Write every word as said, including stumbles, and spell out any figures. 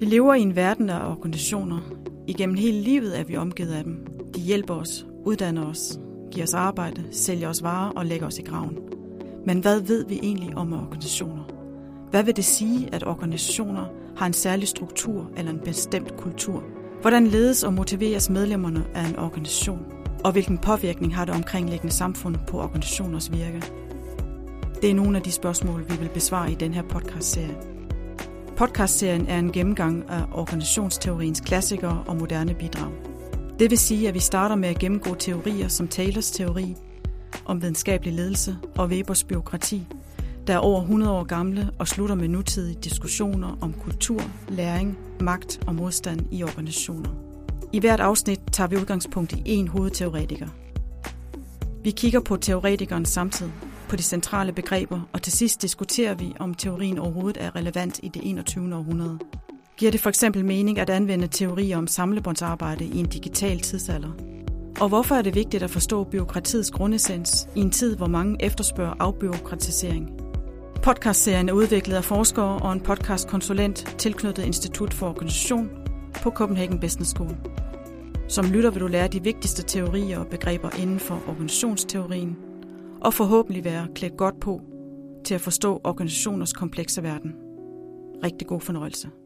Vi lever i en verden af organisationer. Igennem hele livet er vi omgivet af dem. De hjælper os, uddanner os, giver os arbejde, sælger os varer og lægger os i graven. Men hvad ved vi egentlig om organisationer? Hvad vil det sige, at organisationer har en særlig struktur eller en bestemt kultur? Hvordan ledes og motiveres medlemmerne af en organisation? Og hvilken påvirkning har det omkringliggende samfund på organisationers virke? Det er nogle af de spørgsmål, vi vil besvare i den her podcastserie. Podcastserien er en gennemgang af organisationsteoriens klassikere og moderne bidrag. Det vil sige, at vi starter med at gennemgå teorier som Taylors teori om videnskabelig ledelse og Webers bureaukrati, der er over hundrede år gamle og slutter med nutidige diskussioner om kultur, læring, magt og modstand i organisationer. I hvert afsnit tager vi udgangspunkt i én hovedteoretiker. Vi kigger på teoretikerens samtid, på de centrale begreber, og til sidst diskuterer vi, om teorien overhovedet er relevant i det enogtyvende århundrede. Giver det for eksempel mening at anvende teorier om samlebåndsarbejde i en digital tidsalder? Og hvorfor er det vigtigt at forstå bureaukratiets grundessens i en tid, hvor mange efterspørger afbureaukratisering? Podcastserien er udviklet af forskere og en podcastkonsulent tilknyttet Institut for Organisation på Copenhagen Business School. Som lytter vil du lære de vigtigste teorier og begreber inden for organisationsteorien, og forhåbentlig være klædt godt på til at forstå organisationers komplekse verden. Rigtig god fornøjelse.